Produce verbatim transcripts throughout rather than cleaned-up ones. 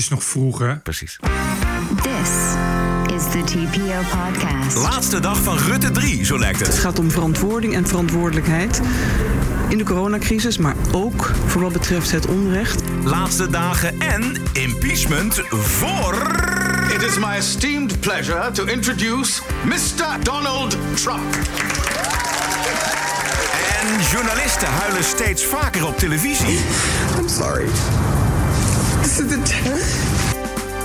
is nog vroeg, hè? Precies. This is the T P O podcast. Laatste dag van Rutte drie, zo lijkt het. Het gaat om verantwoording en verantwoordelijkheid in de coronacrisis, maar ook voor wat betreft het onrecht. Laatste dagen en impeachment voor... It is my esteemed pleasure to introduce mister Donald Trump. En journalisten huilen steeds vaker op televisie. I'm sorry. This is the tenth.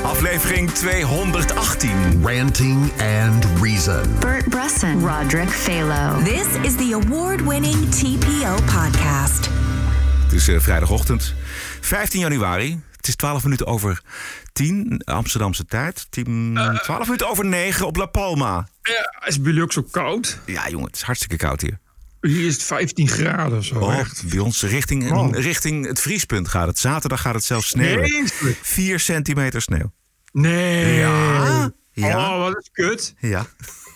Aflevering tweehonderdachttien. Ranting and Reason. Bert Brussen. Roderick Phalo. This is the award-winning T P O podcast. Het is uh, vrijdagochtend, vijftien januari. Het is twaalf minuten over tien, Amsterdamse tijd. twaalf uh, minuten over negen op La Palma. Ja, is bij jullie ook zo koud? Ja, jongen, het is hartstikke koud hier. Hier is het vijftien graden zo. Oh, echt. Bij ons richting, oh. richting het vriespunt gaat het. Zaterdag gaat het zelfs sneeuwen. Nee. Vier centimeter sneeuw. Nee. Ja. ja. Oh, wat is kut. Ja.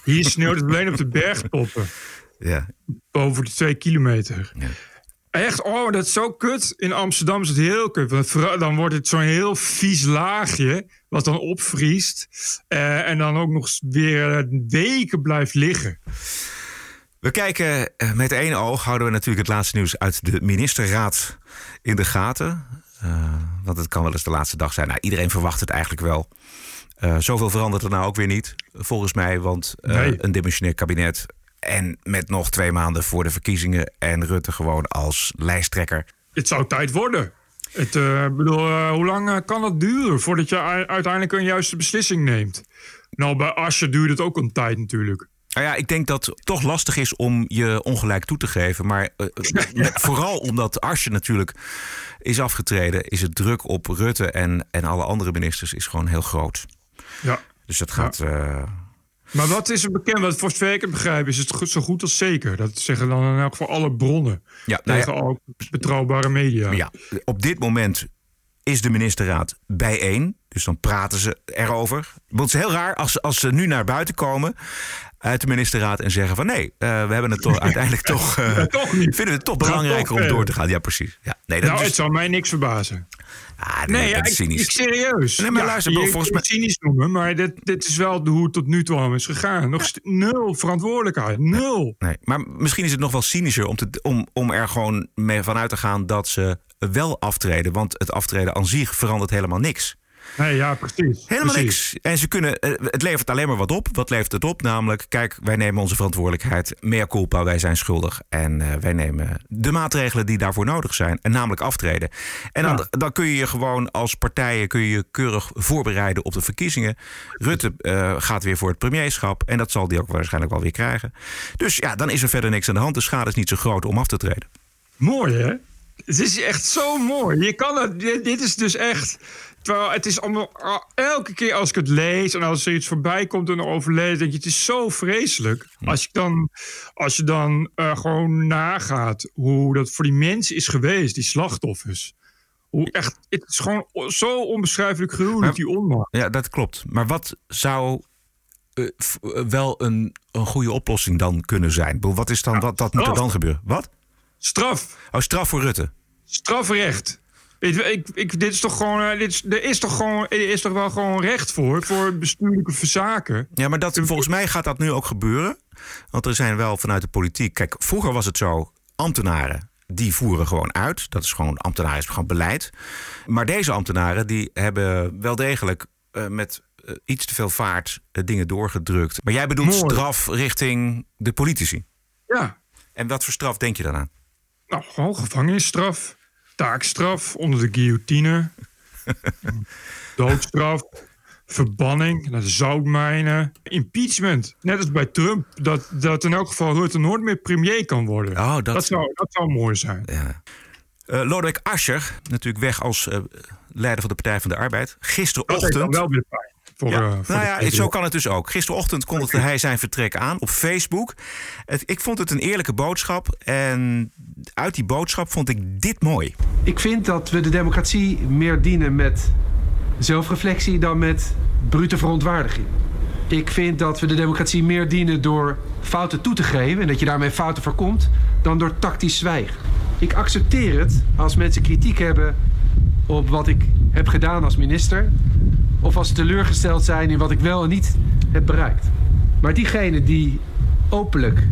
Hier sneeuwt het alleen op de bergtoppen. Ja. Boven de twee kilometer. Ja. Echt, oh, dat is zo kut. In Amsterdam is het heel kut. Want dan wordt het zo'n heel vies laagje, wat dan opvriest. Uh, en dan ook nog weer weken blijft liggen. We kijken met één oog, houden we natuurlijk het laatste nieuws uit de ministerraad in de gaten. Uh, want het kan wel eens de laatste dag zijn. Nou, iedereen verwacht het eigenlijk wel. Uh, zoveel verandert er nou ook weer niet, volgens mij. Want uh, nee. een demissionair kabinet en met nog twee maanden voor de verkiezingen en Rutte gewoon als lijsttrekker. Het zou tijd worden. Het, uh, bedoel, uh, hoe lang kan dat duren voordat je uiteindelijk een juiste beslissing neemt? Nou, bij Asscher duurt het ook een tijd natuurlijk. Nou ja, ik denk dat het toch lastig is om je ongelijk toe te geven. Maar uh, ja. vooral omdat Asscher natuurlijk is afgetreden... is het druk op Rutte en, en alle andere ministers is gewoon heel groot. Ja. Dus dat gaat... Ja. Uh... Maar wat is er bekend? Wat voor zover ik het begrijp is het goed, zo goed als zeker. Dat zeggen dan in elk geval alle bronnen. Ja, nou ja. Tegen al betrouwbare media. Ja, op dit moment is de ministerraad bijeen. Dus dan praten ze erover. Want het is heel raar als, als ze nu naar buiten komen... uit de ministerraad en zeggen van nee, uh, we hebben het toch uiteindelijk toch... Uh, ja, toch niet. Vinden we het toch belangrijker toch om door te gaan. Ja, precies. Ja. Nee, dat nou, dus... het zou mij niks verbazen. Ah, nee, nee ja, dat is cynisch. Ik, ik serieus. Nee, maar ja, luister, bro, je, volgens mij... cynisch noemen, maar dit, dit is wel hoe het tot nu toe al is gegaan. Nog st- nul verantwoordelijkheid, nul. Nee, nee, maar misschien is het nog wel cynischer om, te, om, om er gewoon mee vanuit te gaan dat ze wel aftreden. Want het aftreden aan zich verandert helemaal niks. Nee, ja, precies. Helemaal precies. niks. En ze kunnen, het levert alleen maar wat op. Wat levert het op? Namelijk, kijk, wij nemen onze verantwoordelijkheid. Mea culpa, wij zijn schuldig. En uh, wij nemen de maatregelen die daarvoor nodig zijn. En namelijk aftreden. En ja. dan, dan kun je je gewoon als partijen kun je, je keurig voorbereiden op de verkiezingen. Rutte uh, gaat weer voor het premierschap. En dat zal die ook waarschijnlijk wel weer krijgen. Dus ja, dan is er verder niks aan de hand. De schade is niet zo groot om af te treden. Mooi, hè? Het is echt zo mooi. Je kan het, dit is dus echt... Terwijl het is allemaal, elke keer als ik het lees en als er iets voorbij komt en erover lees, denk je, het is zo vreselijk. Als je dan, als je dan uh, gewoon nagaat hoe dat voor die mensen is geweest, die slachtoffers. Hoe echt, het is gewoon zo onbeschrijfelijk gruwelijk, die onmacht. Ja, dat klopt. Maar wat zou uh, f- uh, wel een, een goede oplossing dan kunnen zijn? Wat is dan, ja, wat, dat moet er dan gebeuren? Wat? Straf. Oh, straf voor Rutte. Strafrecht. Ik, ik, ik, dit is toch gewoon, dit is, er is toch gewoon, er is toch wel gewoon recht voor, voor bestuurlijke verzaken. Ja, maar dat, volgens mij gaat dat nu ook gebeuren. Want er zijn wel vanuit de politiek... Kijk, vroeger was het zo, ambtenaren, die voeren gewoon uit. Dat is gewoon, ambtenaren is gewoon beleid. Maar deze ambtenaren, die hebben wel degelijk uh, met uh, iets te veel vaart uh, dingen doorgedrukt. Maar jij bedoelt Mooi. straf richting de politici. Ja. En wat voor straf denk je dan aan? Nou, gewoon gevangenisstraf. Taakstraf, onder de guillotine, doodstraf, verbanning naar de zoutmijnen, impeachment. Net als bij Trump, dat, dat in elk geval Rutte nooit meer premier kan worden. Oh, dat... Dat, zou, dat zou mooi zijn. Ja. Uh, Lodewijk Asscher, natuurlijk weg als uh, leider van de Partij van de Arbeid. Gisterochtend... Dat is wel weer fijn. Voor, ja. Uh, voor nou ja, zo kan het dus ook. Gisterochtend kondigde hij zijn vertrek aan op Facebook. Het, ik vond het een eerlijke boodschap. En uit die boodschap vond ik dit mooi. Ik vind dat we de democratie meer dienen met zelfreflectie dan met brute verontwaardiging. Ik vind dat we de democratie meer dienen door fouten toe te geven... en dat je daarmee fouten voorkomt, dan door tactisch zwijgen. Ik accepteer het als mensen kritiek hebben op wat ik... heb gedaan als minister, of als teleurgesteld zijn in wat ik wel en niet heb bereikt. Maar diegenen die openlijk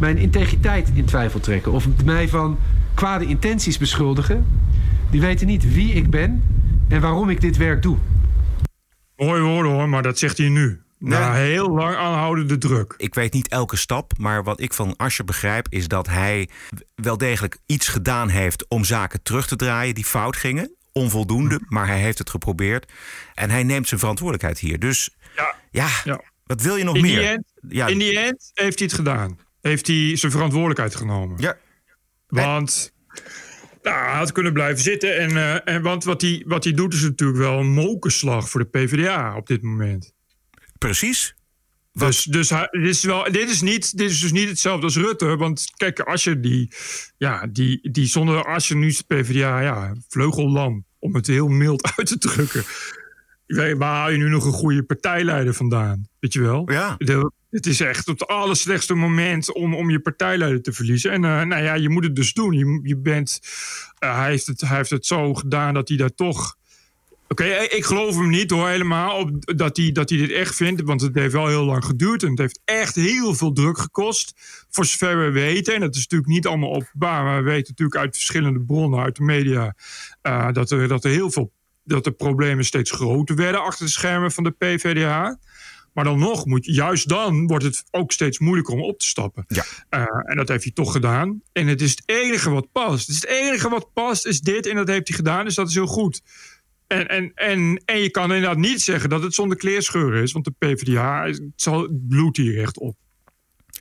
mijn integriteit in twijfel trekken of mij van kwade intenties beschuldigen, die weten niet wie ik ben en waarom ik dit werk doe. Mooi woorden hoor, maar dat zegt hij nu. Nee. Na heel lang aanhoudende druk. Ik weet niet elke stap, maar wat ik van Asscher begrijp is dat hij wel degelijk iets gedaan heeft om zaken terug te draaien die fout gingen. Onvoldoende, maar hij heeft het geprobeerd. En hij neemt zijn verantwoordelijkheid hier. Dus ja, ja, ja. Wat wil je nog in meer? Die end, ja. In die end heeft hij het gedaan. Heeft hij zijn verantwoordelijkheid genomen. Ja. Want nou, hij had kunnen blijven zitten. En, uh, en, want wat hij, wat hij doet is natuurlijk wel een mokerslag voor de P v d A op dit moment. Precies. Wat? Dus, dus hij, dit, is wel, dit, is niet, dit is dus niet hetzelfde als Rutte. Want kijk, Asscher die, ja, die, die zonder Asscher nu is de P v d A ja, vleugellam. Om het heel mild uit te drukken. Waar haal je nu nog een goede partijleider vandaan? Weet je wel? Ja. De, het is echt op het allerslechtste moment om, om je partijleider te verliezen. En uh, nou ja, je moet het dus doen. Je, je bent, uh, hij, heeft het, hij heeft het zo gedaan dat hij daar toch... Oké, okay, ik geloof hem niet hoor, helemaal, op dat hij, dat hij dit echt vindt. Want het heeft wel heel lang geduurd en het heeft echt heel veel druk gekost. Voor zover we weten, en dat is natuurlijk niet allemaal openbaar... maar we weten natuurlijk uit verschillende bronnen, uit de media... Uh, dat, er, dat er heel veel dat de problemen steeds groter werden achter de schermen van de P v d A. Maar dan nog, moet, juist dan wordt het ook steeds moeilijker om op te stappen. Ja. Uh, en dat heeft hij toch gedaan. En het is het enige wat past. Het, is het enige wat past is dit en dat heeft hij gedaan, dus dat is heel goed. En, en, en, en je kan inderdaad niet zeggen dat het zonder kleerscheuren is. Want de P v d A zal bloedt hier echt op.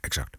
Exact.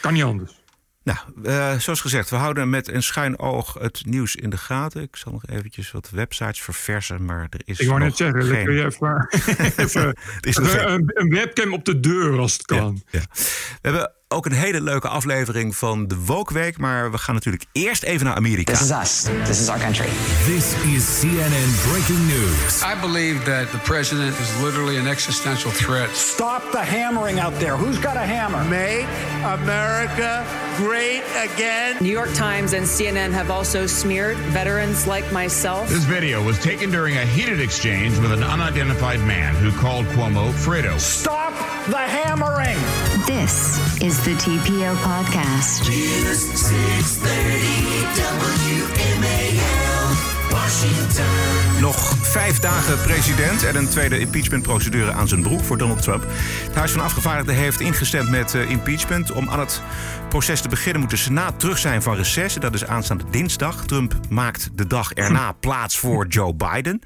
Kan niet anders. Nou, uh, zoals gezegd, we houden met een schuin oog het nieuws in de gaten. Ik zal nog eventjes wat websites verversen, maar er is Ik wou net zeggen, geen... kun je even, even is een, een, een webcam op de deur als het kan. Ja, ja. We hebben ook een hele leuke aflevering van de Woke Week, maar we gaan natuurlijk eerst even naar Amerika. This is us. This is our country. This is C N N breaking news. I believe that the president is literally an existential threat. Stop the hammering out there. Who's got a hammer? Make America great again. New York Times and C N N have also smeared veterans like myself. This video was taken during a heated exchange with an unidentified man who called Cuomo Fredo. Stop the hammering. This is the T P O podcast. News zes dertig W M A L, Washington. Nog vijf dagen president en een tweede impeachmentprocedure aan zijn broek voor Donald Trump. Het Huis van Afgevaardigden heeft ingestemd met uh, impeachment. Om aan het proces te beginnen moet de Senaat terug zijn van reces. Dat is aanstaande dinsdag. Trump maakt de dag erna plaats voor Joe Biden.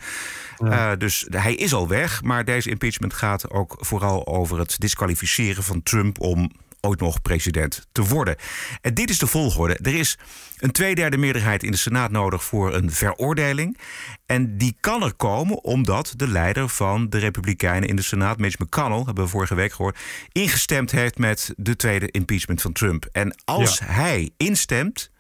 Uh, dus hij is al weg, maar deze impeachment gaat ook vooral over het disqualificeren van Trump om ooit nog president te worden. En dit is de volgorde. Er is een tweederde meerderheid in de Senaat nodig voor een veroordeling. En die kan er komen omdat de leider van de Republikeinen in de Senaat, Mitch McConnell, hebben we vorige week gehoord, ingestemd heeft met de tweede impeachment van Trump. En als ja. hij instemt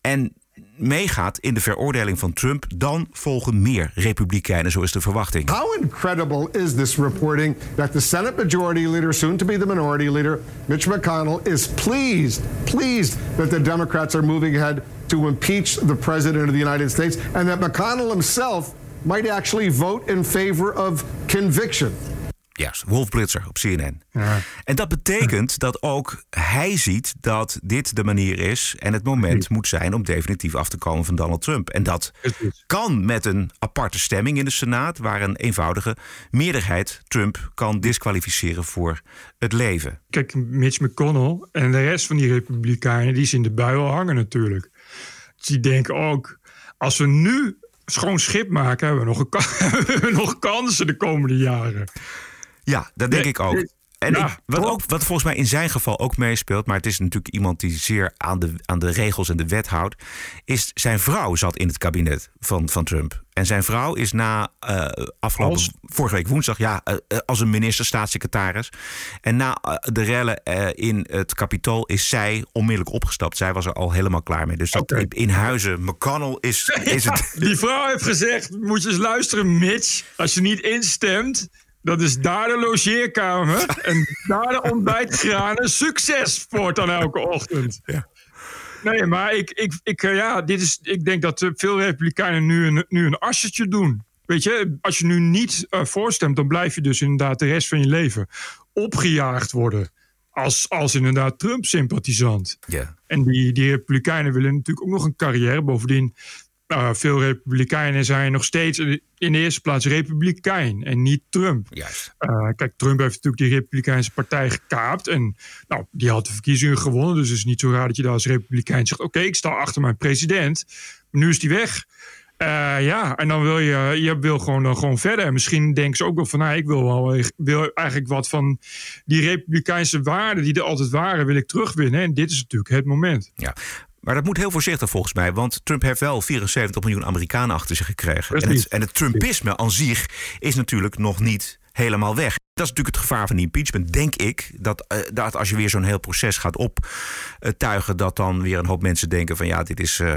en meegaat in de veroordeling van Trump, dan volgen meer Republikeinen, zo is de verwachting. How incredible is this reporting that the Senate Majority Leader, soon to be the Minority Leader, Mitch McConnell, is pleased, pleased that the Democrats are moving ahead to impeach the President of the United States and that McConnell himself might actually vote in favor of conviction. Juist, Wolf Blitzer op C N N. Ja. En dat betekent dat ook hij ziet dat dit de manier is en het moment moet zijn om definitief af te komen van Donald Trump. En dat kan met een aparte stemming in de Senaat, waar een eenvoudige meerderheid Trump kan disqualificeren voor het leven. Kijk, Mitch McConnell en de rest van die Republikeinen, die zien de buil hangen natuurlijk. Die denken ook, als we nu schoon schip maken, hebben we nog, een ka- hebben we nog kansen de komende jaren. Ja, dat denk ik ook. En ja, ik, wat, ook, wat volgens mij in zijn geval ook meespeelt, maar het is natuurlijk iemand die zeer aan de, aan de regels en de wet houdt, is zijn vrouw zat in het kabinet van, van Trump. En zijn vrouw is na uh, afgelopen als? vorige week woensdag, ja, uh, als een minister, staatssecretaris. En na uh, de rellen uh, in het Capitool is zij onmiddellijk opgestapt. Zij was er al helemaal klaar mee. Dus okay. dat, in huizen, McConnell is, is ja, het. Die vrouw heeft gezegd, moet je eens luisteren, Mitch, als je niet instemt, dat is daar de logeerkamer en daar de ontbijtgranen. Succes voortaan elke ochtend. Ja. Nee, maar ik, ik, ik, ja, dit is, ik denk dat veel Republikeinen nu een, nu een Asschertje doen. Weet je, als je nu niet uh, voorstemt, dan blijf je dus inderdaad de rest van je leven opgejaagd worden. Als, als inderdaad Trump-sympathisant. Yeah. En die, die Republikeinen willen natuurlijk ook nog een carrière. Bovendien, uh, veel Republikeinen zijn nog steeds in de eerste plaats Republikein en niet Trump. Yes. Uh, kijk, Trump heeft natuurlijk die Republikeinse partij gekaapt. En nou, die had de verkiezingen gewonnen. Dus het is niet zo raar dat je daar als Republikein zegt: oké, okay, ik sta achter mijn president. Maar nu is die weg. Uh, ja, en dan wil je, je wil gewoon, uh, gewoon verder. En misschien denken ze ook wel van, nou, ik wil, wel, ik wil eigenlijk wat van die republikeinse waarden die er altijd waren, wil ik terugwinnen. En dit is natuurlijk het moment. Ja, maar dat moet heel voorzichtig volgens mij, want Trump heeft wel vierenzeventig miljoen Amerikanen achter zich gekregen. En het, en het Trumpisme aan zich is natuurlijk nog niet helemaal weg. Dat is natuurlijk het gevaar van die impeachment, denk ik. Dat, uh, dat als je weer zo'n heel proces gaat optuigen, dat dan weer een hoop mensen denken van ja, dit is uh,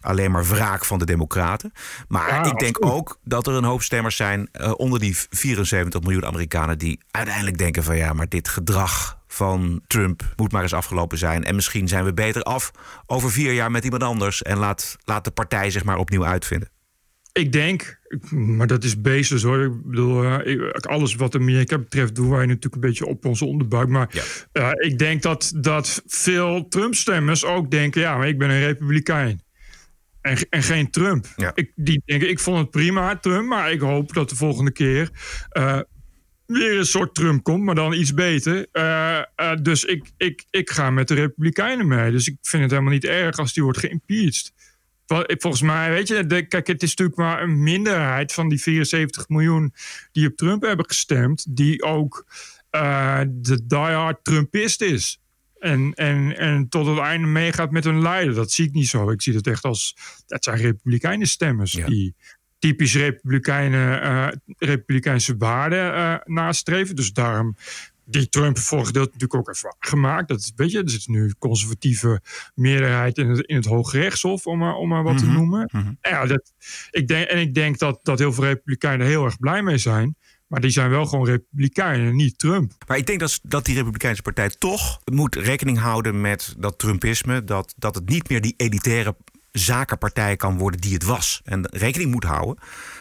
alleen maar wraak van de Democraten. Maar ja, ik denk absoluut. Ook dat er een hoop stemmers zijn uh, onder die vierenzeventig miljoen Amerikanen die uiteindelijk denken van ja, maar dit gedrag van Trump moet maar eens afgelopen zijn. En misschien zijn we beter af over vier jaar met iemand anders en laat, laat de partij zich maar opnieuw uitvinden. Ik denk, maar dat is Bezos hoor. Ik bedoel, uh, alles wat Amerika betreft doen wij natuurlijk een beetje op onze onderbuik. Maar ja. uh, ik denk dat, dat veel Trump-stemmers ook denken, ja, maar ik ben een Republikein. En, en geen Trump. Ja. Ik, die denken, ik vond het prima, Trump, maar ik hoop dat de volgende keer uh, weer een soort Trump komt, maar dan iets beter. Uh, uh, dus ik, ik, ik ga met de Republikeinen mee. Dus ik vind het helemaal niet erg als die wordt geïmpeached. Volgens mij, weet je, de, kijk, het is natuurlijk maar een minderheid van die vierenzeventig miljoen die op Trump hebben gestemd, die ook uh, de diehard Trumpist is. En, en, en tot het einde meegaat met hun leider. Dat zie ik niet zo. Ik zie dat echt als, dat zijn republikeinen stemmers ja. die typisch republikeinen, uh, republikeinse waarden uh, nastreven. Dus daarom. Die Trump voor gedeelte natuurlijk ook heeft gemaakt. Dat is, weet je, er zit nu een conservatieve meerderheid in het, in het Hoge Rechtshof, om maar, om maar wat mm-hmm. te noemen. Mm-hmm. Ja, dat, ik denk, en ik denk dat, dat heel veel Republikeinen heel erg blij mee zijn. Maar die zijn wel gewoon Republikeinen, niet Trump. Maar ik denk dat, dat die Republikeinse partij toch moet rekening houden met dat Trumpisme. Dat, dat het niet meer die elitaire zakenpartij kan worden die het was. En rekening moet houden,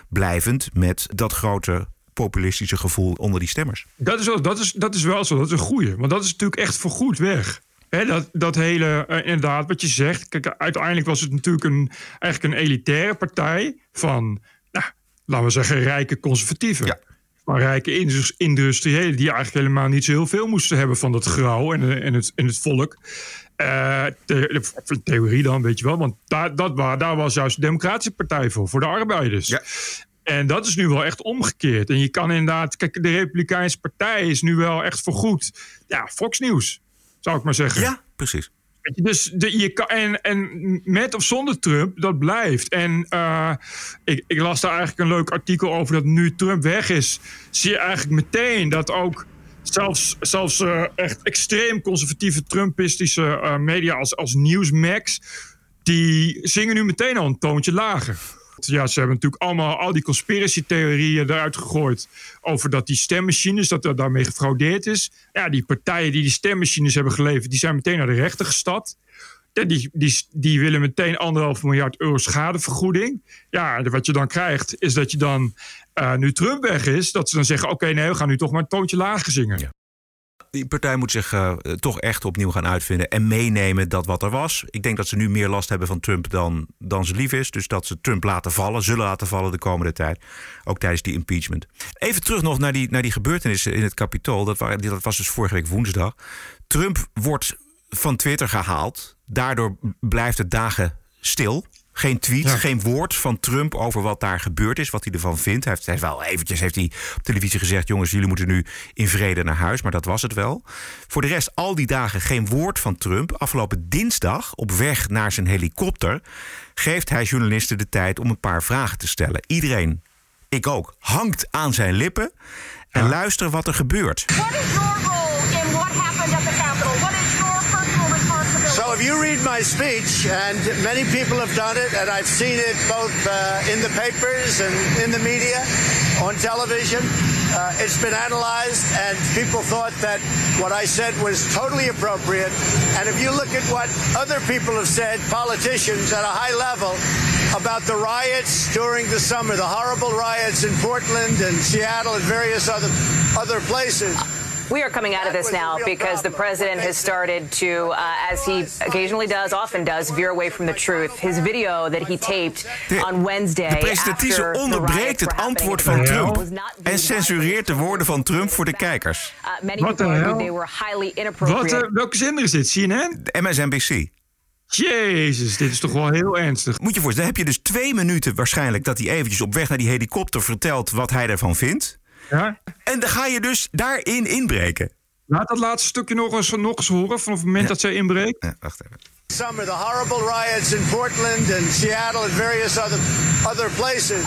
blijvend, met dat grote populistische gevoel onder die stemmers. Dat is wel, dat is, dat is wel zo, dat is een goeie. Want dat is natuurlijk echt voorgoed weg. He, dat, dat hele, uh, inderdaad, wat je zegt. Kijk, uiteindelijk was het natuurlijk een, eigenlijk een elitaire partij van, nou, laten we zeggen, rijke conservatieven. Ja. Maar rijke industriëlen die eigenlijk helemaal niet zo heel veel moesten hebben van dat grauw en, en, het, en het volk. Uh, the, the theorie dan, weet je wel. Want daar, dat, daar was juist de Democratische Partij voor, voor de arbeiders. Ja. En dat is nu wel echt omgekeerd. En je kan inderdaad, kijk, de Republikeinse Partij is nu wel echt voorgoed. Ja, Fox News, zou ik maar zeggen. Ja, precies. Dus de, je kan, en, en met of zonder Trump, dat blijft. En uh, ik, ik las daar eigenlijk een leuk artikel over dat nu Trump weg is, zie je eigenlijk meteen dat ook zelfs, zelfs uh, echt extreem conservatieve Trumpistische uh, media als, als Newsmax, die zingen nu meteen al een toontje lager. Ja, ze hebben natuurlijk allemaal al die conspiracy-theorieën eruit gegooid over dat die stemmachines, dat er daarmee gefraudeerd is. Ja, die partijen die die stemmachines hebben geleverd, die zijn meteen naar de rechter gestapt. Die, die, die willen meteen anderhalf miljard euro schadevergoeding. Ja, wat je dan krijgt is dat je dan, uh, nu Trump weg is, dat ze dan zeggen, oké, okay, nee, we gaan nu toch maar een toontje lager zingen. Ja. Die partij moet zich uh, toch echt opnieuw gaan uitvinden en meenemen dat wat er was. Ik denk dat ze nu meer last hebben van Trump dan, dan ze lief is. Dus dat ze Trump laten vallen, zullen laten vallen de komende tijd. Ook tijdens die impeachment. Even terug nog naar die, naar die gebeurtenissen in het Capitool. Dat, waren, dat was dus vorige week woensdag. Trump wordt van Twitter gehaald. Daardoor blijft het dagen stil. Geen tweet, ja. geen woord van Trump over wat daar gebeurd is, wat hij ervan vindt. Hij heeft, hij heeft wel eventjes heeft hij op televisie gezegd, jongens, jullie moeten nu in vrede naar huis. Maar dat was het wel. Voor de rest al die dagen geen woord van Trump. Afgelopen dinsdag, op weg naar zijn helikopter, geeft hij journalisten de tijd om een paar vragen te stellen. Iedereen, ik ook, hangt aan zijn lippen en ja. luister wat er gebeurt. What is your role in what happened at the Capitol? What is your personal responsibility? So if you read my speech, and many people have done it, and I've seen it both uh, in the papers and in the media, on television. Uh, it's been analyzed, and people thought that what I said was totally appropriate. And if you look at what other people have said, politicians at a high level, about the riots during the summer, the horrible riots in Portland and Seattle and various other other places. We are coming out of this now because the president has started to, uh, as he occasionally does, often does, veer away from the truth. His video that he taped on Wednesday. De presentatrice onderbreekt het antwoord van Trump en censureert de woorden van Trump voor de kijkers. Wat de hel? Welke zender is dit? C N N? M S N B C. Jezus, dit is toch wel heel ernstig. Moet je voorstellen, dan heb je dus twee minuten waarschijnlijk dat hij eventjes op weg naar die helikopter vertelt wat hij ervan vindt. Ja? En dan ga je dus daarin inbreken. Laat dat laatste stukje nog eens, nog eens horen vanaf het moment ja. dat zij inbreekt. Ja, wacht even. Summer, the horrible riots in Portland and Seattle and various other, other places.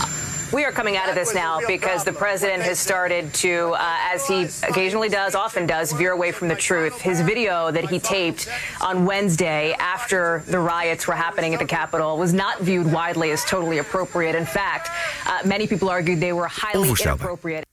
We are coming out of this now because the president has started to, uh, as he occasionally does, often does, veer away from the truth. His video that he taped on Wednesday after the riots were happening at the Capitol was not viewed widely as totally appropriate. In fact, uh, many people argued they were highly inappropriate.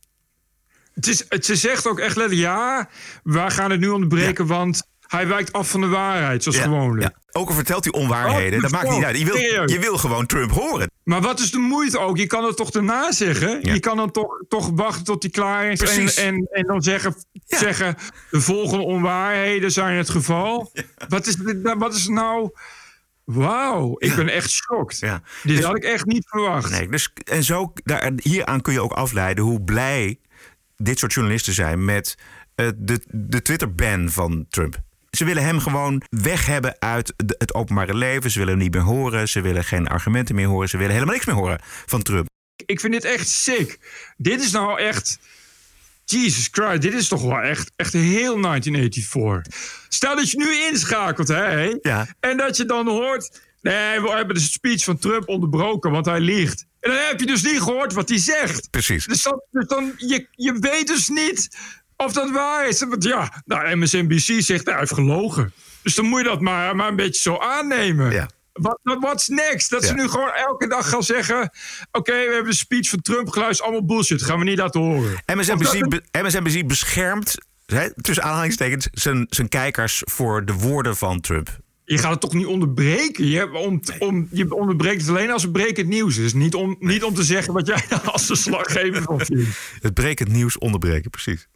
Het is, het, ze zegt ook echt letterlijk, ja, wij gaan het nu ontbreken, ja. want hij wijkt af van de waarheid, zoals ja, gewoonlijk. Ja. Ook al vertelt hij onwaarheden, oh, dat maakt niet uit. Je wil, je wil gewoon Trump horen. Maar wat is de moeite ook? Je kan het toch daarna zeggen? Ja. Je kan dan toch, toch wachten tot hij klaar is en, en, en dan zeggen, ja. zeggen, de volgende onwaarheden zijn het geval. Ja. Wat is, wat is nou... Wauw, ik ja. ben echt schokt. Ja. Dit dus, had ik echt niet verwacht. Nee, dus, en zo, daar, hieraan kun je ook afleiden hoe blij dit soort journalisten zijn met uh, de, de Twitter-ban van Trump. Ze willen hem gewoon weg hebben uit de, het openbare leven. Ze willen hem niet meer horen. Ze willen geen argumenten meer horen. Ze willen helemaal niks meer horen van Trump. Ik vind dit echt sick. Dit is nou echt... Jesus Christ, dit is toch wel echt, echt heel negentien vierennegentig. Stel dat je nu inschakelt, hè? Ja. En dat je dan hoort... Nee, we hebben de speech van Trump onderbroken, want hij liegt. En dan heb je dus niet gehoord wat hij zegt. Precies. Dus, dat, dus dan, je, je weet dus niet of dat waar is. Want ja, nou, M S N B C zegt hij heeft gelogen. Dus dan moet je dat maar, maar een beetje zo aannemen. Ja. What, what's next? Dat ja. ze nu gewoon elke dag gaan zeggen... oké, okay, we hebben de speech van Trump geluisterd, allemaal bullshit. Gaan we niet laten horen. M S N B C, be, M S N B C beschermt, he, tussen aanhalingstekens, zijn, zijn kijkers voor de woorden van Trump. Je gaat het toch niet onderbreken? Je, om, om, je onderbreekt het alleen als het brekend nieuws is. Niet om, niet om te zeggen wat jij als verslaggever van vindt. Het brekend nieuws onderbreken, precies.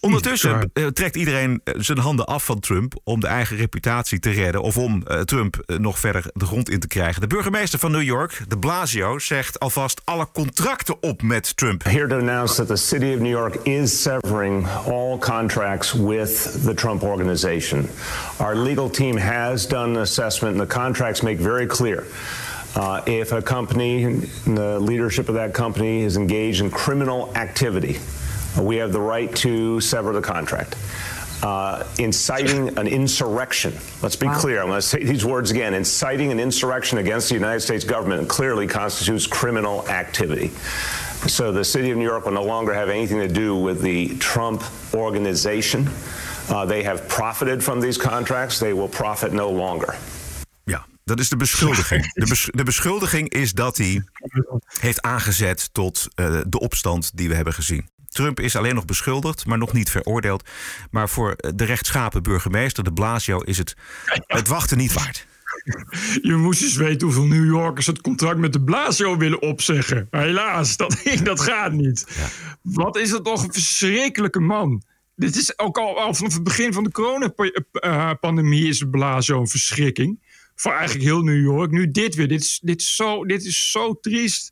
Ondertussen trekt iedereen zijn handen af van Trump om de eigen reputatie te redden of om uh, Trump uh, nog verder de grond in te krijgen. De burgemeester van New York, de Blasio, zegt alvast alle contracten op met Trump. Here to announce that the city of New York is severing all contracts with the Trump organization. Our legal team has done an assessment and the contracts make very clear. Uh, if a company, the leadership of that company is engaged in criminal activity, we have the right to sever the contract. Uh, inciting an insurrection. Let's be wow. clear. I'm going to say these words again. Inciting an insurrection against the United States government clearly constitutes criminal activity. So the city of New York will no longer have anything to do with the Trump organization. Uh, they have profited from these contracts. They will profit no longer. Ja, dat is de beschuldiging. De, bes- de beschuldiging is dat hij heeft aangezet tot uh, de opstand die we hebben gezien. Trump is alleen nog beschuldigd, maar nog niet veroordeeld. Maar voor de rechtschapen burgemeester, de Blasio, is het het wachten niet waard. Je moest eens weten hoeveel New Yorkers het contract met de Blasio willen opzeggen. Helaas, dat, dat gaat niet. Ja. Wat is dat toch een verschrikkelijke man. Dit is ook al, al vanaf het begin van de coronapandemie is de Blasio een verschrikking. Voor eigenlijk heel New York. Nu dit weer, dit is, dit is, zo, dit is zo triest.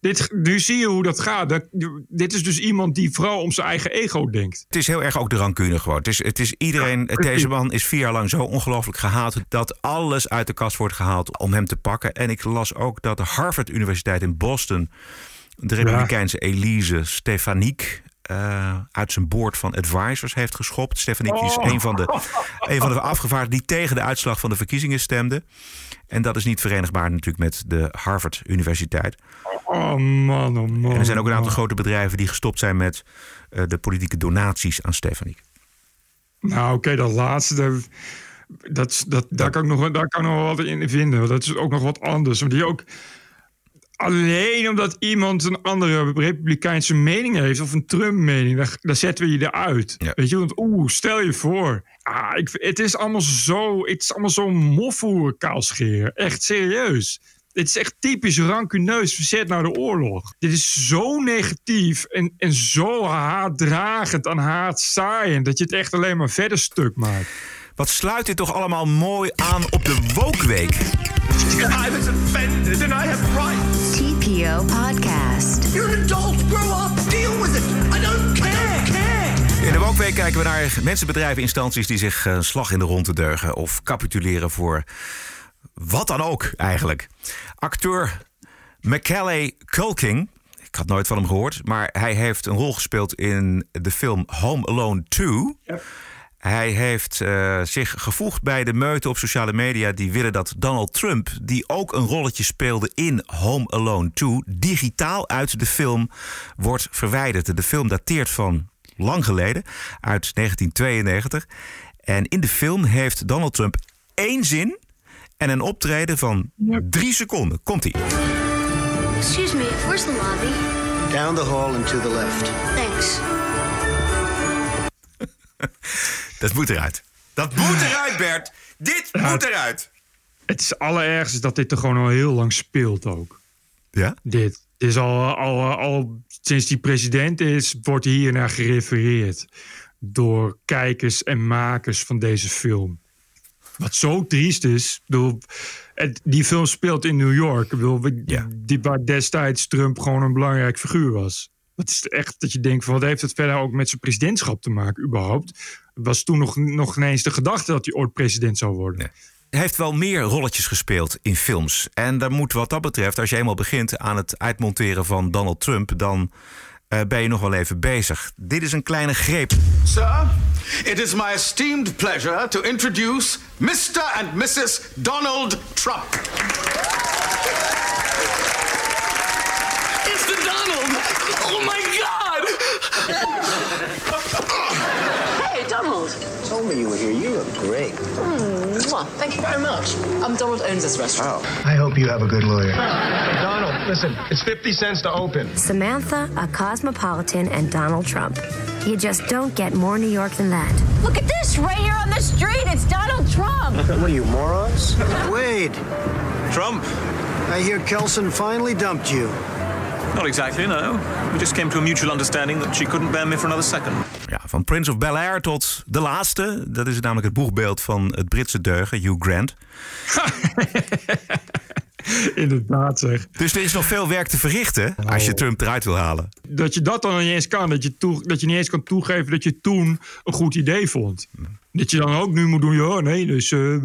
Dit, nu zie je hoe dat gaat. Dat, dit is dus iemand die vooral om zijn eigen ego denkt. Het is heel erg ook de rancune gewoon. Het is, het is iedereen, ja, deze man is vier jaar lang zo ongelooflijk gehaat dat alles uit de kast wordt gehaald om hem te pakken. En ik las ook dat de Harvard Universiteit in Boston de Republikeinse ja. Elise Stefanik uh, uit zijn board van advisors heeft geschopt. Stefanik oh. is een van, de, een van de afgevaardigden die tegen de uitslag van de verkiezingen stemde. En dat is niet verenigbaar natuurlijk met de Harvard Universiteit. Oh man, oh man. En er zijn ook een aantal man. grote bedrijven die gestopt zijn met uh, de politieke donaties aan Stefanik. Nou oké, okay, dat laatste, dat, dat, dat, daar kan ik nog, daar kan ik nog wat in vinden. Dat is ook nog wat anders. Want die ook, alleen omdat iemand een andere republikeinse mening heeft of een Trump-mening, daar, daar zetten we je eruit. Ja. Weet je, want oeh, stel je voor. Ah, ik, het is allemaal zo, het is allemaal zo'n mofvoer kaalscheer. Echt serieus. Het is echt typisch rancuneus verzet naar de oorlog. Dit is zo negatief en, en zo haatdragend en haatzaaiend dat je het echt alleen maar verder stuk maakt. Wat sluit dit toch allemaal mooi aan op de Woke-week? I was offended and I have rights. T P O podcast. You're an adult, grow up, deal with it. I don't care. I don't care. In de Woke-week kijken we naar mensen, bedrijven, instanties die zich een slag in de ronde deugen of capituleren voor wat dan ook eigenlijk. Acteur Macaulay Culkin, ik had nooit van hem gehoord, maar hij heeft een rol gespeeld in de film Home Alone twee. Yep. Hij heeft uh, zich gevoegd bij de meute op sociale media die willen dat Donald Trump, die ook een rolletje speelde in Home Alone twee, digitaal uit de film wordt verwijderd. De film dateert van lang geleden, uit negentien tweeënnegentig. En in de film heeft Donald Trump één zin en een optreden van drie seconden. Komt-ie. Excuse me, where's the lobby? Down the hall and to the left. Thanks. Dat moet eruit. Dat moet eruit, Bert. Dit ja, moet eruit. Het is allerergste dat dit er gewoon al heel lang speelt ook. Ja? Dit. Dit is al, al, al sinds die president is, wordt hiernaar gerefereerd door kijkers en makers van deze film. Wat zo triest is. Bedoel, het, die film speelt in New York. Bedoel, ja. die, waar destijds Trump gewoon een belangrijk figuur was. Het is echt dat je denkt van, wat heeft het verder ook met zijn presidentschap te maken überhaupt? Was toen nog, nog ineens de gedachte dat hij ooit president zou worden. Nee. Hij heeft wel meer rolletjes gespeeld in films. En daar moet wat dat betreft, als je eenmaal begint aan het uitmonteren van Donald Trump, dan uh, ben je nog wel even bezig. Dit is een kleine greep. Sir, it is my esteemed pleasure to introduce mister and missus Donald Trump. Oh my God! Hey, Donald. I told me you were here. You look great. Mm, thank you very much. Um, Donald owns this restaurant. Oh. I hope you have a good lawyer. Hey, Donald, listen, it's fifty cents to open. Samantha, a cosmopolitan, and Donald Trump. You just don't get more New York than that. Look at this right here on the street. It's Donald Trump. What are you, morons? Wade. Trump. I hear Kelson finally dumped you. Not exactly, no. We just came to a mutual understanding that she couldn't bear me for another second. Ja, van Prince of Bel Air tot de laatste. Dat is namelijk het boegbeeld van het Britse deugen, Hugh Grant. Inderdaad zeg. Dus er is nog veel werk te verrichten als je Trump eruit wil halen. Dat je dat dan niet eens kan. Dat je, toe, dat je niet eens kan toegeven dat je toen een goed idee vond. Dat je dan ook nu moet doen, ja, nee, dus uh,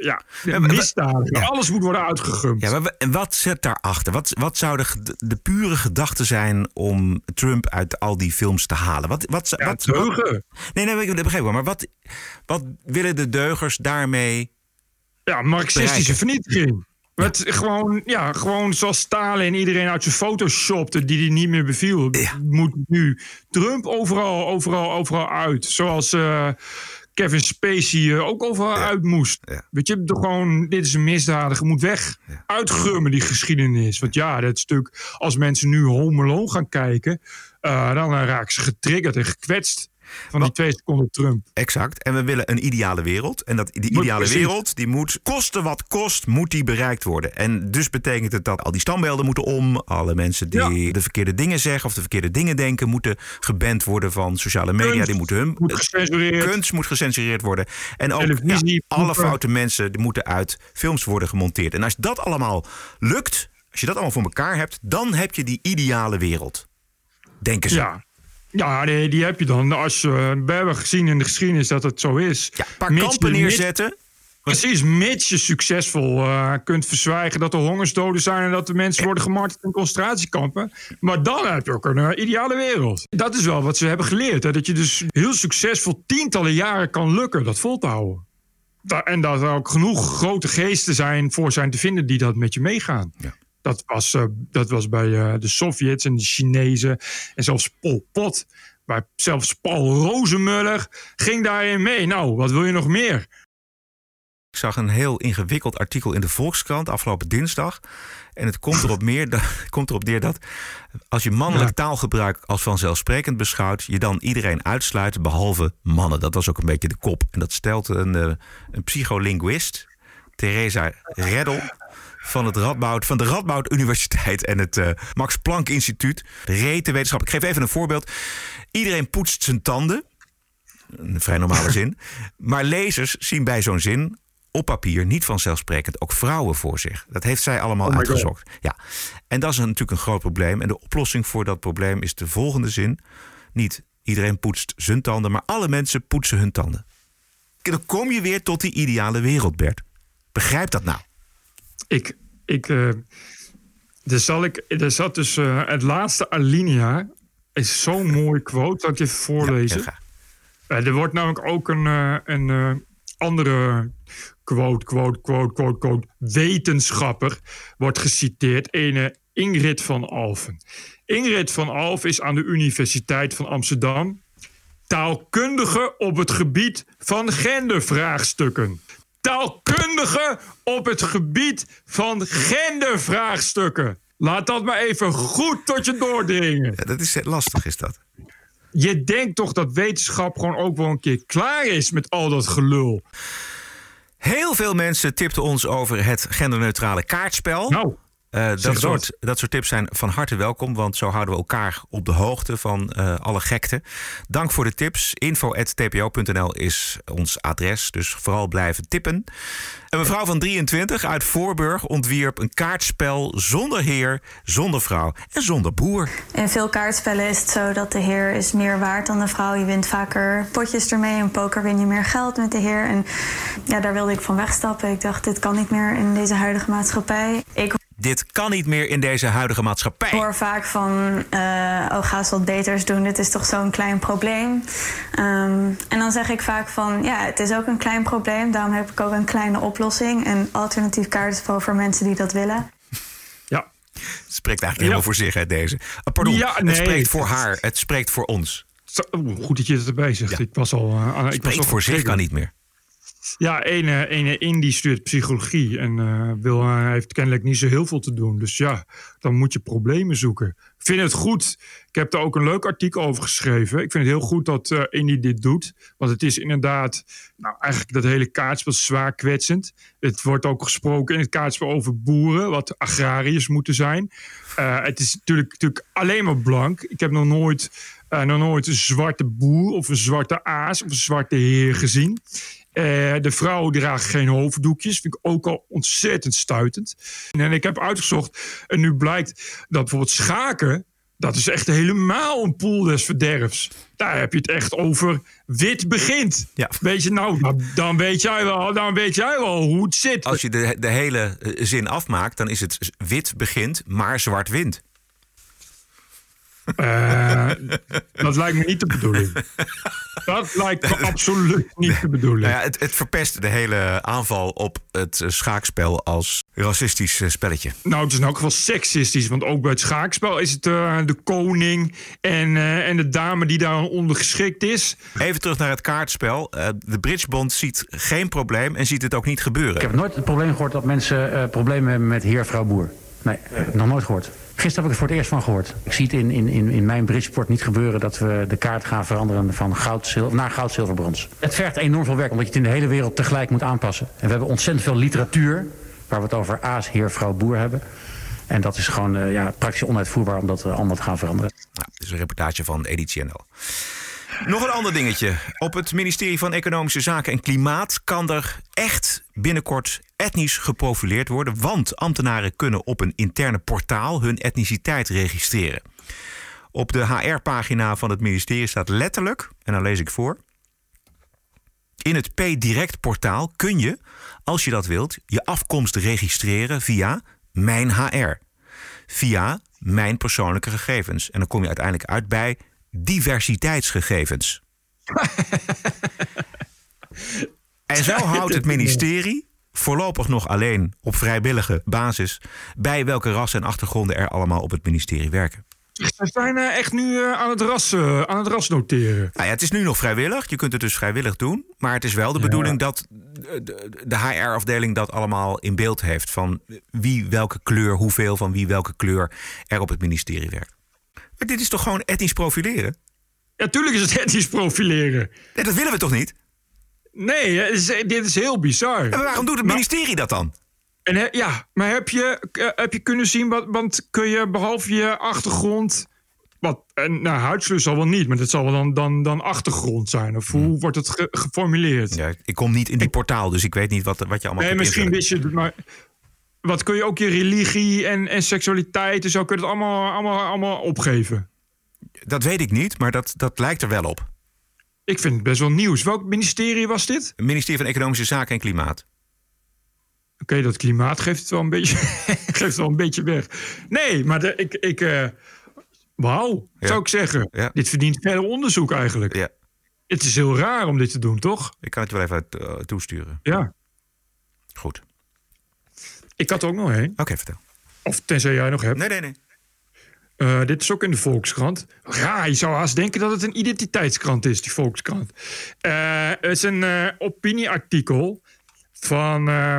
ja, misdaad. Ja. Alles moet worden uitgegumpt. Ja, maar wat zit daarachter? Wat, wat zou de, de pure gedachte zijn om Trump uit al die films te halen? Wat, wat, ja, wat, deugen. Wat, nee, nee, dat begrijp ik wel. Maar wat, wat willen de deugers daarmee? Ja, marxistische bereiken? Vernietiging. Wat, gewoon, ja, gewoon zoals Stalin iedereen uit zijn photoshopte die die niet meer beviel. Ja. Moet nu Trump overal, overal, overal uit. Zoals uh, Kevin Spacey uh, ook overal ja. uit moest. Ja. Weet je, gewoon, dit is een misdadiger, moet weg. Ja. Uitgummen die geschiedenis. Want ja, dat stuk, als mensen nu Home Alone gaan kijken, uh, dan uh, raken ze getriggerd en gekwetst. Van die twee seconden Trump. Exact. En we willen een ideale wereld. En dat, die ideale Precies. wereld, die moet, koste wat kost, moet die bereikt worden. En dus betekent het dat al die standbeelden moeten om. Alle mensen die ja. de verkeerde dingen zeggen of de verkeerde dingen denken, moeten geband worden van sociale media. Kunst, die moeten hun, moet kunst moet gecensureerd worden. En ook ja, alle foute mensen die moeten uit films worden gemonteerd. En als dat allemaal lukt, als je dat allemaal voor elkaar hebt, dan heb je die ideale wereld. Denken ze. Ja. Ja, die, die heb je dan. Als, uh, we hebben gezien in de geschiedenis dat het zo is. Ja, een paar Mitch, kampen neerzetten. Mitch, precies, mits je succesvol uh, kunt verzwijgen dat er hongersdoden zijn en dat de mensen worden gemarteld in concentratiekampen. Maar dan heb je ook een uh, ideale wereld. Dat is wel wat ze hebben geleerd. Hè? Dat je dus heel succesvol tientallen jaren kan lukken dat vol te houden. Da- en dat er ook genoeg grote geesten zijn voor zijn te vinden die dat met je meegaan. Ja. Dat was, uh, dat was bij uh, de Sovjets en de Chinezen en zelfs Pol Pot. Maar zelfs Paul Rozenmuller ging daarin mee. Nou, wat wil je nog meer? Ik zag een heel ingewikkeld artikel in de Volkskrant afgelopen dinsdag. En het komt erop neer dat, komt erop neer dat als je mannelijk ja. taalgebruik als vanzelfsprekend beschouwt, je dan iedereen uitsluit behalve mannen. Dat was ook een beetje de kop. En dat stelt een, uh, een psycholinguïst, Theresa Reddel van, het Radboud, van de Radboud Universiteit en het uh, Max Planck Instituut. Retenwetenschap. Ik geef even een voorbeeld. Iedereen poetst zijn tanden. Een vrij normale zin. Maar lezers zien bij zo'n zin op papier niet vanzelfsprekend ook vrouwen voor zich. Dat heeft zij allemaal oh uitgezocht. Ja. En dat is natuurlijk een groot probleem. En de oplossing voor dat probleem is de volgende zin. Niet iedereen poetst zijn tanden, maar alle mensen poetsen hun tanden. En dan kom je weer tot die ideale wereld, Bert. Begrijp dat nou? Ik, ik, uh, dus zal ik, er zat dus uh, het laatste alinea is zo'n mooi quote dat je voorlezen. Ja, uh, er wordt namelijk ook een, uh, een uh, andere quote, quote, quote, quote, quote wetenschapper wordt geciteerd, ene Ingrid van Alphen. Ingrid van Alphen is aan de Universiteit van Amsterdam taalkundige op het gebied van gendervraagstukken. Taalkundige op het gebied van gendervraagstukken. Laat dat maar even goed tot je doordringen. Ja, dat is lastig, is dat? Je denkt toch dat wetenschap gewoon ook wel een keer klaar is met al dat gelul? Heel veel mensen tipten ons over het genderneutrale kaartspel. Nou, uh, dat, soort, dat soort tips zijn van harte welkom, want zo houden we elkaar op de hoogte van uh, alle gekte. Dank voor de tips. info at t p o punt n l is ons adres, dus vooral blijven tippen. Een mevrouw van drieëntwintig uit Voorburg ontwierp een kaartspel zonder heer, zonder vrouw en zonder boer. In veel kaartspellen is het zo dat de heer is meer waard dan de vrouw. Je wint vaker potjes ermee. In poker win je meer geld met de heer. En ja, daar wilde ik van wegstappen. Ik dacht, dit kan niet meer in deze huidige maatschappij. Ik... Dit kan niet meer in deze huidige maatschappij. Ik hoor vaak van, uh, oh, ga eens wat beters doen. Dit is toch zo'n klein probleem. Um, en dan zeg ik vaak van, ja, het is ook een klein probleem. Daarom heb ik ook een kleine oplossing. Een alternatief kaartspel voor mensen die dat willen. Ja. Het spreekt eigenlijk helemaal ja. voor zich, hè, deze. Uh, pardon, ja, nee. Het spreekt voor haar. Het spreekt voor ons. Oh, goed dat je het erbij zegt. Ja. Ik was al, uh, het spreekt voor zich kan niet meer. Ja, ene, ene Indie studeert psychologie en uh, wil, uh, heeft kennelijk niet zo heel veel te doen. Dus ja, dan moet je problemen zoeken. Ik vind het goed. Ik heb daar ook een leuk artikel over geschreven. Ik vind het heel goed dat uh, Indie dit doet. Want het is inderdaad, nou eigenlijk dat hele kaartspel zwaar kwetsend. Het wordt ook gesproken in het kaartspel over boeren, wat agrariërs moeten zijn. Uh, het is natuurlijk, natuurlijk alleen maar blank. Ik heb nog nooit, uh, nog nooit een zwarte boer of een zwarte aas of een zwarte heer gezien. Uh, de vrouw draagt geen hoofddoekjes. Vind ik ook al ontzettend stuitend. En ik heb uitgezocht. En nu blijkt dat bijvoorbeeld schaken. Dat is echt helemaal een poel des verderfs. Daar heb je het echt over. Wit begint. Ja. Weet je, nou, dan weet jij wel, dan weet jij wel hoe het zit. Als je de, de hele zin afmaakt, dan is het wit begint, maar zwart wint. Uh, dat lijkt me niet de bedoeling. Dat lijkt me absoluut niet de bedoeling. Nou ja, het, het verpest de hele aanval op het schaakspel als racistisch spelletje. Nou, het is in elk geval seksistisch. Want ook bij het schaakspel is het uh, de koning en, uh, en de dame die daar ondergeschikt is. Even terug naar het kaartspel. Uh, de Bridgebond ziet geen probleem en ziet het ook niet gebeuren. Ik heb nooit het probleem gehoord dat mensen uh, problemen hebben met heer, vrouw, boer. Nee, nog nooit gehoord. Gisteren heb ik er voor het eerst van gehoord. Ik zie het in, in, in mijn Bridgeport niet gebeuren dat we de kaart gaan veranderen van goud, zil, naar goud, zilver, brons. Het vergt enorm veel werk, omdat je het in de hele wereld tegelijk moet aanpassen. En we hebben ontzettend veel literatuur, waar we het over aas, heer, vrouw, boer hebben. En dat is gewoon uh, ja, praktisch onuitvoerbaar om dat uh, allemaal te gaan veranderen. Nou, dit is een reportage van Editie N L. Nog een ander dingetje. Op het ministerie van Economische Zaken en Klimaat kan er echt binnenkort etnisch geprofileerd worden, want ambtenaren kunnen op een interne portaal hun etniciteit registreren. Op de H R-pagina van het ministerie staat letterlijk, en dan lees ik voor: in het P-direct-portaal kun je, als je dat wilt, je afkomst registreren via Mijn H R. Via Mijn Persoonlijke Gegevens. En dan kom je uiteindelijk uit bij diversiteitsgegevens. En zo houdt het ministerie voorlopig nog alleen op vrijwillige basis bij welke rassen en achtergronden er allemaal op het ministerie werken. We zijn echt nu aan het ras, aan het ras noteren. Nou ja, het is nu nog vrijwillig. Je kunt het dus vrijwillig doen. Maar het is wel de ja. bedoeling dat de H R-afdeling dat allemaal in beeld heeft. Van wie welke kleur, hoeveel van wie welke kleur er op het ministerie werkt. Maar dit is toch gewoon etnisch profileren? Ja, tuurlijk is het etnisch profileren. Nee, dat willen we toch niet? Nee, dit is heel bizar. En waarom doet het ministerie maar, dat dan? En he, ja, maar heb je, uh, heb je kunnen zien, wat, want kun je behalve je achtergrond... Wat, en, nou, huidskleur zal wel niet, maar dat zal wel dan, dan, dan achtergrond zijn. Of hoe wordt het ge, geformuleerd? Ja, ik kom niet in dit portaal, dus ik weet niet wat, wat je allemaal... Nee, misschien wist je het, maar... Wat kun je ook je religie en, en seksualiteit en zo... kun je het allemaal, allemaal, allemaal opgeven? Dat weet ik niet, maar dat, dat lijkt er wel op. Ik vind het best wel nieuws. Welk ministerie was dit? Het ministerie van Economische Zaken en Klimaat. Oké, okay, dat klimaat geeft het wel een beetje, geeft het wel een beetje weg. Nee, maar de, ik... ik uh, wauw, ja. zou ik zeggen. Ja. Dit verdient verder onderzoek eigenlijk. Ja. Het is heel raar om dit te doen, toch? Ik kan het wel even uh, toesturen. Ja. Goed. Ik had er ook nog één. Oké, okay, vertel. Of tenzij jij nog hebt. Nee, nee, nee. Uh, dit is ook in de Volkskrant. Raar, je zou haast denken dat het een identiteitskrant is, die Volkskrant. Uh, het is een uh, opinieartikel van uh,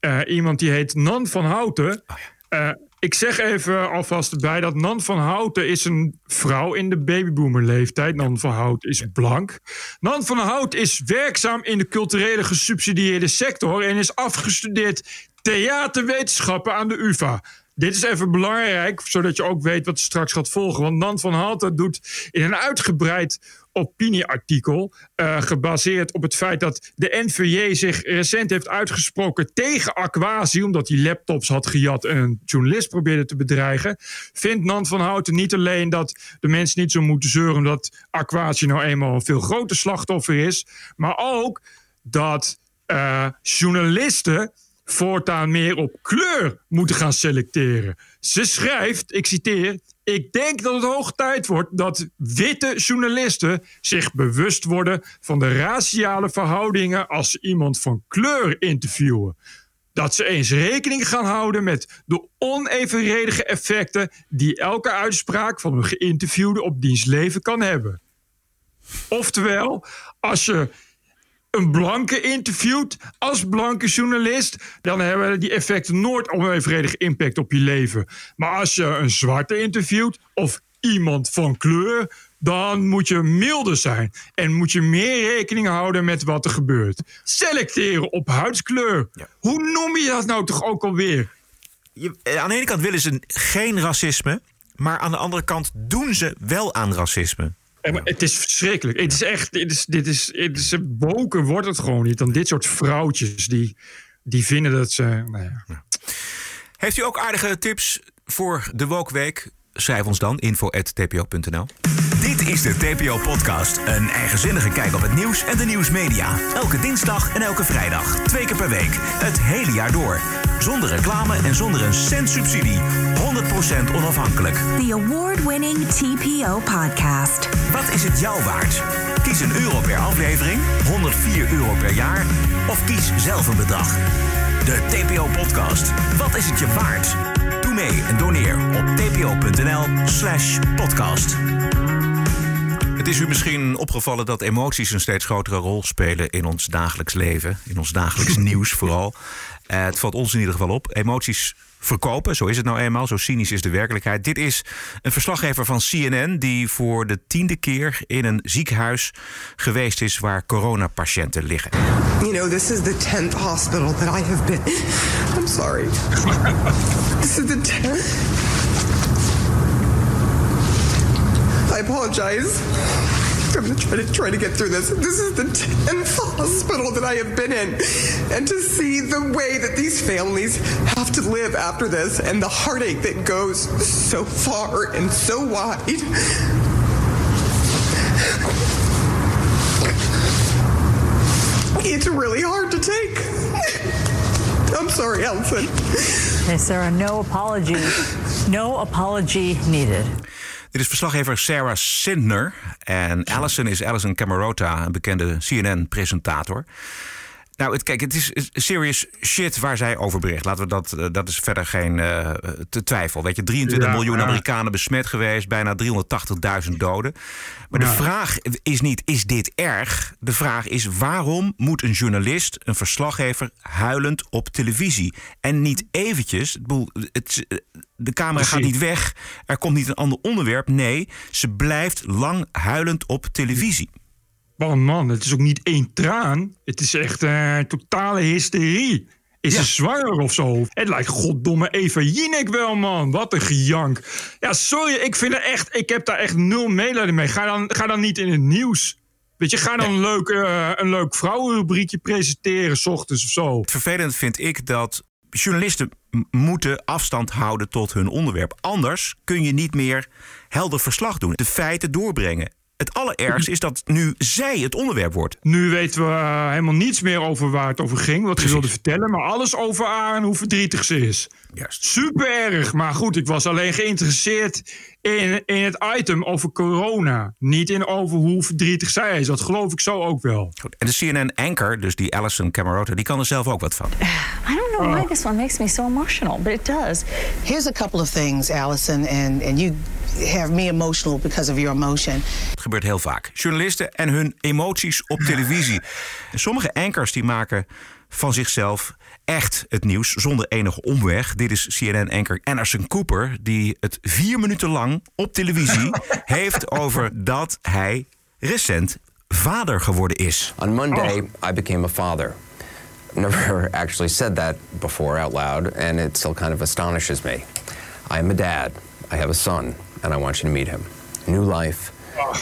uh, iemand die heet Nan van Houten. Oh, ja. uh, ik zeg even alvast erbij dat Nan van Houten is een vrouw in de babyboomerleeftijd. Nan van Houten is blank. Nan van Houten is werkzaam in de culturele gesubsidieerde sector... en is afgestudeerd theaterwetenschappen aan de U vA. Dit is even belangrijk, zodat je ook weet wat je straks gaat volgen. Want Nan van Houten doet in een uitgebreid opinieartikel... Uh, gebaseerd op het feit dat de N V J zich recent heeft uitgesproken... tegen Aquasi, omdat hij laptops had gejat... en een journalist probeerde te bedreigen... vindt Nan van Houten niet alleen dat de mensen niet zo moeten zeuren... omdat Aquasi nou eenmaal een veel groter slachtoffer is... maar ook dat uh, journalisten... voortaan meer op kleur moeten gaan selecteren. Ze schrijft, ik citeer... Ik denk dat het hoog tijd wordt dat witte journalisten... zich bewust worden van de raciale verhoudingen... als ze iemand van kleur interviewen. Dat ze eens rekening gaan houden met de onevenredige effecten... die elke uitspraak van een geïnterviewde op diens leven kan hebben. Oftewel, als je... een blanke interviewt als blanke journalist... dan hebben die effecten nooit onevenredig impact op je leven. Maar als je een zwarte interviewt of iemand van kleur... dan moet je milder zijn en moet je meer rekening houden met wat er gebeurt. Selecteren op huidskleur. Ja. Hoe noem je dat nou toch ook alweer? Je, aan de ene kant willen ze geen racisme... maar aan de andere kant doen ze wel aan racisme. Ja, maar het is verschrikkelijk. Het is echt, dit is, dit is, dit is, woken wordt het gewoon niet. Dan dit soort vrouwtjes die, die vinden dat ze... Nou ja. Ja. Heeft u ook aardige tips voor de Woke Week? Schrijf ons dan, info at t p o punt n l. Dit is de T P O-podcast. Een eigenzinnige kijk op het nieuws en de nieuwsmedia. Elke dinsdag en elke vrijdag. Twee keer per week. Het hele jaar door. Zonder reclame en zonder een cent subsidie. honderd procent onafhankelijk. The award-winning T P O-podcast. Wat is het jou waard? Kies een euro per aflevering, honderdvier euro per jaar... of kies zelf een bedrag. De T P O-podcast. Wat is het je waard? Doe mee en doneer op t p o punt n l slash podcast. Het is u misschien opgevallen dat emoties een steeds grotere rol spelen... in ons dagelijks leven, in ons dagelijks nieuws vooral. Uh, het valt ons in ieder geval op. Emoties verkopen, zo is het nou eenmaal. Zo cynisch is de werkelijkheid. Dit is een verslaggever van C N N... die voor de tiende keer in een ziekenhuis geweest is... waar coronapatiënten liggen. You know, this is the tenth hospital that I have been... I'm sorry. This is the tenth... I apologize. I'm going to try to try to get through this. This is the tenth hospital that I have been in. And to see the way that these families have to live after this and the heartache that goes so far and so wide. It's really hard to take. I'm sorry, Allison. Yes, Sarah, no apology. No apology needed. Dit is verslaggever Sarah Sintner. En Allison is Allison Camerota, een bekende C N N-presentator. Nou, het, kijk, het is serious shit waar zij over bericht. Laten we dat, dat is verder geen uh, te twijfel. Weet je, drieëntwintig ja, miljoen ja. Amerikanen besmet geweest, bijna driehonderdtachtigduizend doden. Maar ja. de vraag is niet, is dit erg? De vraag is, waarom moet een journalist, een verslaggever, huilend op televisie? En niet eventjes, ik bedoel, het, de camera Precies. gaat niet weg, er komt niet een ander onderwerp. Nee, ze blijft lang huilend op televisie. Oh man, het is ook niet één traan. Het is echt een uh, totale hysterie. Is ja. ze zwanger of zo? Het lijkt goddomme Eva Jinek wel, man. Wat een gejank. Ja, sorry, ik vind het echt... Ik heb daar echt nul medelijden mee. Ga dan, ga dan niet in het nieuws. Weet je, ga dan een leuk, uh, een leuk vrouwenrubriekje presenteren... 's ochtends of zo. Vervelend vind ik dat journalisten moeten afstand houden tot hun onderwerp. Anders kun je niet meer helder verslag doen. De feiten doorbrengen. Het allerergste is dat nu zij het onderwerp wordt. Nu weten we uh, helemaal niets meer over waar het over ging. Wat ze wilde vertellen. Maar alles over haar en hoe verdrietig ze is. Juist. Super erg. Maar goed, ik was alleen geïnteresseerd in, in het item over corona. Niet in over hoe verdrietig zij is. Dat geloof ik zo ook wel. Goed. En de C N N-anchor, dus die Allison Camerota, die kan er zelf ook wat van. I don't know why this one makes me so emotional, but it does. Here's a couple of things, Allison, and, and you... have me emotional because of your emotion. Het gebeurt heel vaak. Journalisten en hun emoties op televisie. Sommige anchors die maken van zichzelf echt het nieuws zonder enige omweg. Dit is C N N-anchor Anderson Cooper... die het vier minuten lang op televisie heeft over dat hij recent vader geworden is. On Monday, oh. I became a father. Never actually said that before out loud... and it still kind of astonishes me. I'm a dad. I have a son. And I want you to meet him. New life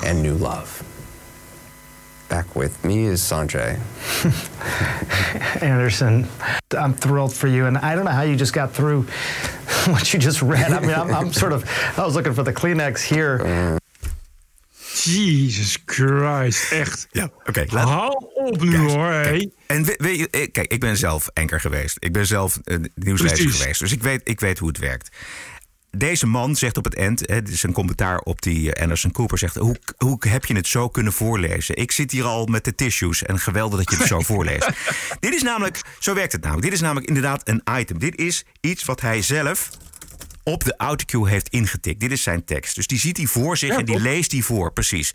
and new love. Back with me is Sanjay. Anderson, I'm thrilled for you. And I don't know how you just got through what you just read. I mean, I'm, I'm sort of, I was looking for the Kleenex here. Mm. Jesus Christ, echt. Ja, oké. Okay, hou op nu, Juist, hoor. Kijk, en we, we, kijk, ik ben zelf anchor geweest. Ik ben zelf uh, nieuwslezer geweest. Dus ik weet, ik weet hoe het werkt. Deze man zegt op het eind, het is een commentaar op die Anderson Cooper, zegt... Hoe, hoe heb je het zo kunnen voorlezen? Ik zit hier al met de tissues en geweldig dat je het zo voorleest. Dit is namelijk, zo werkt het namelijk, dit is namelijk inderdaad een item. Dit is iets wat hij zelf op de autocue heeft ingetikt. Dit is zijn tekst. Dus die ziet hij voor zich en die leest hij voor, precies.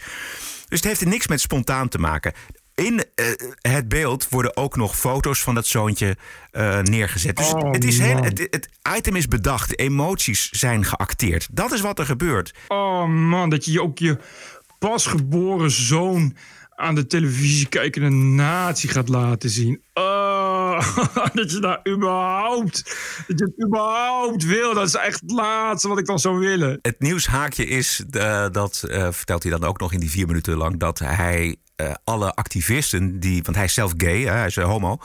Dus het heeft er niks met spontaan te maken... In uh, het beeld worden ook nog foto's van dat zoontje uh, neergezet. Dus oh, het, is heel, het, het item is bedacht. De emoties zijn geacteerd. Dat is wat er gebeurt. Oh man, dat je ook je pasgeboren zoon aan de televisie kijkende nazi gaat laten zien. Uh, dat je daar überhaupt, dat je het überhaupt wil. Dat is echt het laatste wat ik dan zou willen. Het nieuwshaakje is, uh, dat uh, vertelt hij dan ook nog in die vier minuten lang, dat hij... Uh, alle activisten, die, want hij is zelf gay, hè, hij is uh, homo...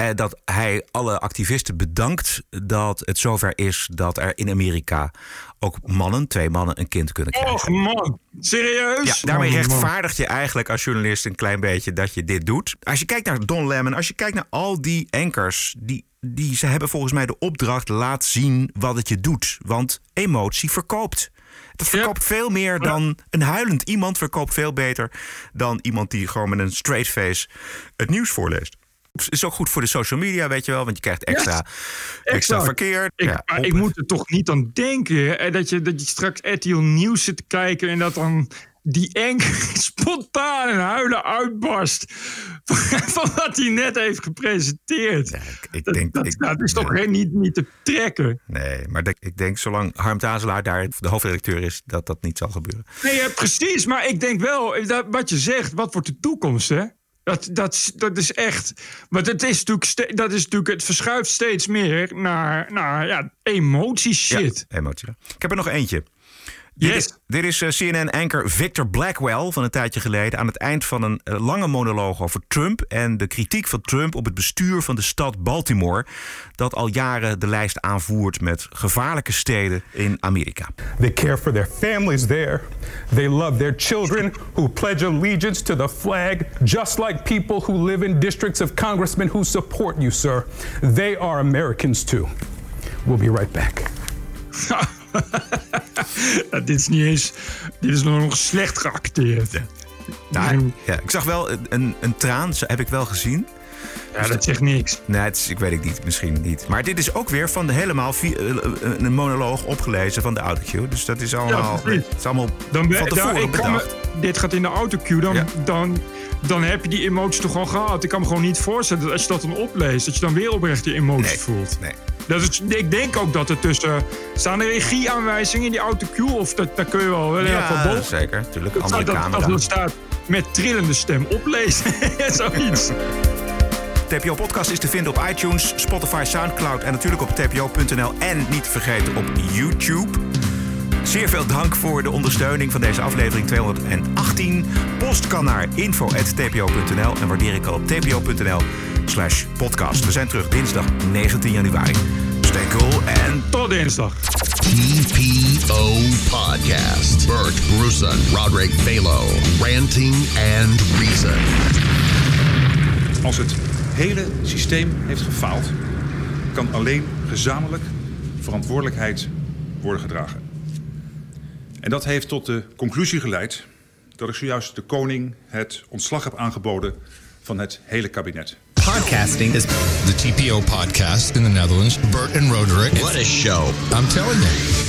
Uh, dat hij alle activisten bedankt dat het zover is... dat er in Amerika ook mannen, twee mannen, een kind kunnen krijgen. Och man, serieus? Ja, daarmee rechtvaardig je eigenlijk als journalist een klein beetje dat je dit doet. Als je kijkt naar Don Lemon, als je kijkt naar al die anchors... die, die ze hebben volgens mij de opdracht laat zien wat het je doet. Want emotie verkoopt. Dat verkoopt ja. veel meer dan een huilend iemand. Verkoopt veel beter dan iemand die gewoon met een straight face het nieuws voorleest. Het is ook goed voor de social media, weet je wel. Want je krijgt extra, yes. extra verkeer. Ik, ja, maar ik moet er toch niet aan denken. Dat je, dat je straks R T L Nieuws zit te kijken en dat dan... die eng spontaan en huilen uitbarst van wat hij net heeft gepresenteerd. Ja, ik, ik dat, denk, dat, ik, dat is toch nee. niet, niet te trekken? Nee, maar dat, ik denk zolang Harm Tazelaar daar de hoofdredacteur is... dat dat niet zal gebeuren. Nee, ja, precies, maar ik denk wel, dat, wat je zegt, wat wordt de toekomst, hè? Dat, dat, dat is echt... Want het is natuurlijk, ste- dat is natuurlijk... Het verschuift steeds meer naar, naar ja, emotieshit. Ja, emotie. Ik heb er nog eentje. Yes. Dit is, dit is uh, C N N-anchor Victor Blackwell van een tijdje geleden... aan het eind van een uh, lange monoloog over Trump... en de kritiek van Trump op het bestuur van de stad Baltimore... dat al jaren de lijst aanvoert met gevaarlijke steden in Amerika. They care for their families there. They love their children who pledge allegiance to the flag... just like people who live in districts of congressmen who support you, sir. They are Americans too. We'll be right back. Ja, dit is niet eens... Dit is nog slecht geacteerd. Ja. Nou, ja, ik zag wel een, een traan, heb ik wel gezien. Ja, dus dat zegt niks. Nee, het is, ik weet het niet. Misschien niet. Maar dit is ook weer van de helemaal vi- een monoloog opgelezen van de autocue. Dus dat is allemaal, ja, het is allemaal dan ben, van tevoren dan, bedacht. Me, dit gaat in de autocue, dan, ja. dan, dan heb je die emotie toch al gehad. Ik kan me gewoon niet voorstellen dat als je dat dan opleest... dat je dan weer oprecht je emotie nee, voelt. Nee. Dat is, ik denk ook dat er tussen... Staan er regieaanwijzingen in die autocue? Of dat, dat kun je wel... wel ja, van boven. Zeker. Natuurlijk. Andere dat, dat, dat staat met trillende stem oplezen. Zoiets. T P O-podcast is te vinden op iTunes, Spotify, Soundcloud en natuurlijk op t p o punt n l. En niet vergeten op YouTube. Zeer veel dank voor de ondersteuning van deze aflevering tweehonderdachttien. Post kan naar info at t p o punt n l en waardeer ik al op t p o punt n l slash podcast. We zijn terug dinsdag negentien januari. Stay cool en tot dinsdag. T P O Podcast. Bert Brussen, Roderick Balo, Ranting and Reason. Als het hele systeem heeft gefaald, kan alleen gezamenlijk verantwoordelijkheid worden gedragen. En dat heeft tot de conclusie geleid dat ik zojuist de koning het ontslag heb aangeboden van het hele kabinet. Podcasting is the T P O podcast in the Netherlands. Bert and Roderick. What a show. I'm telling you.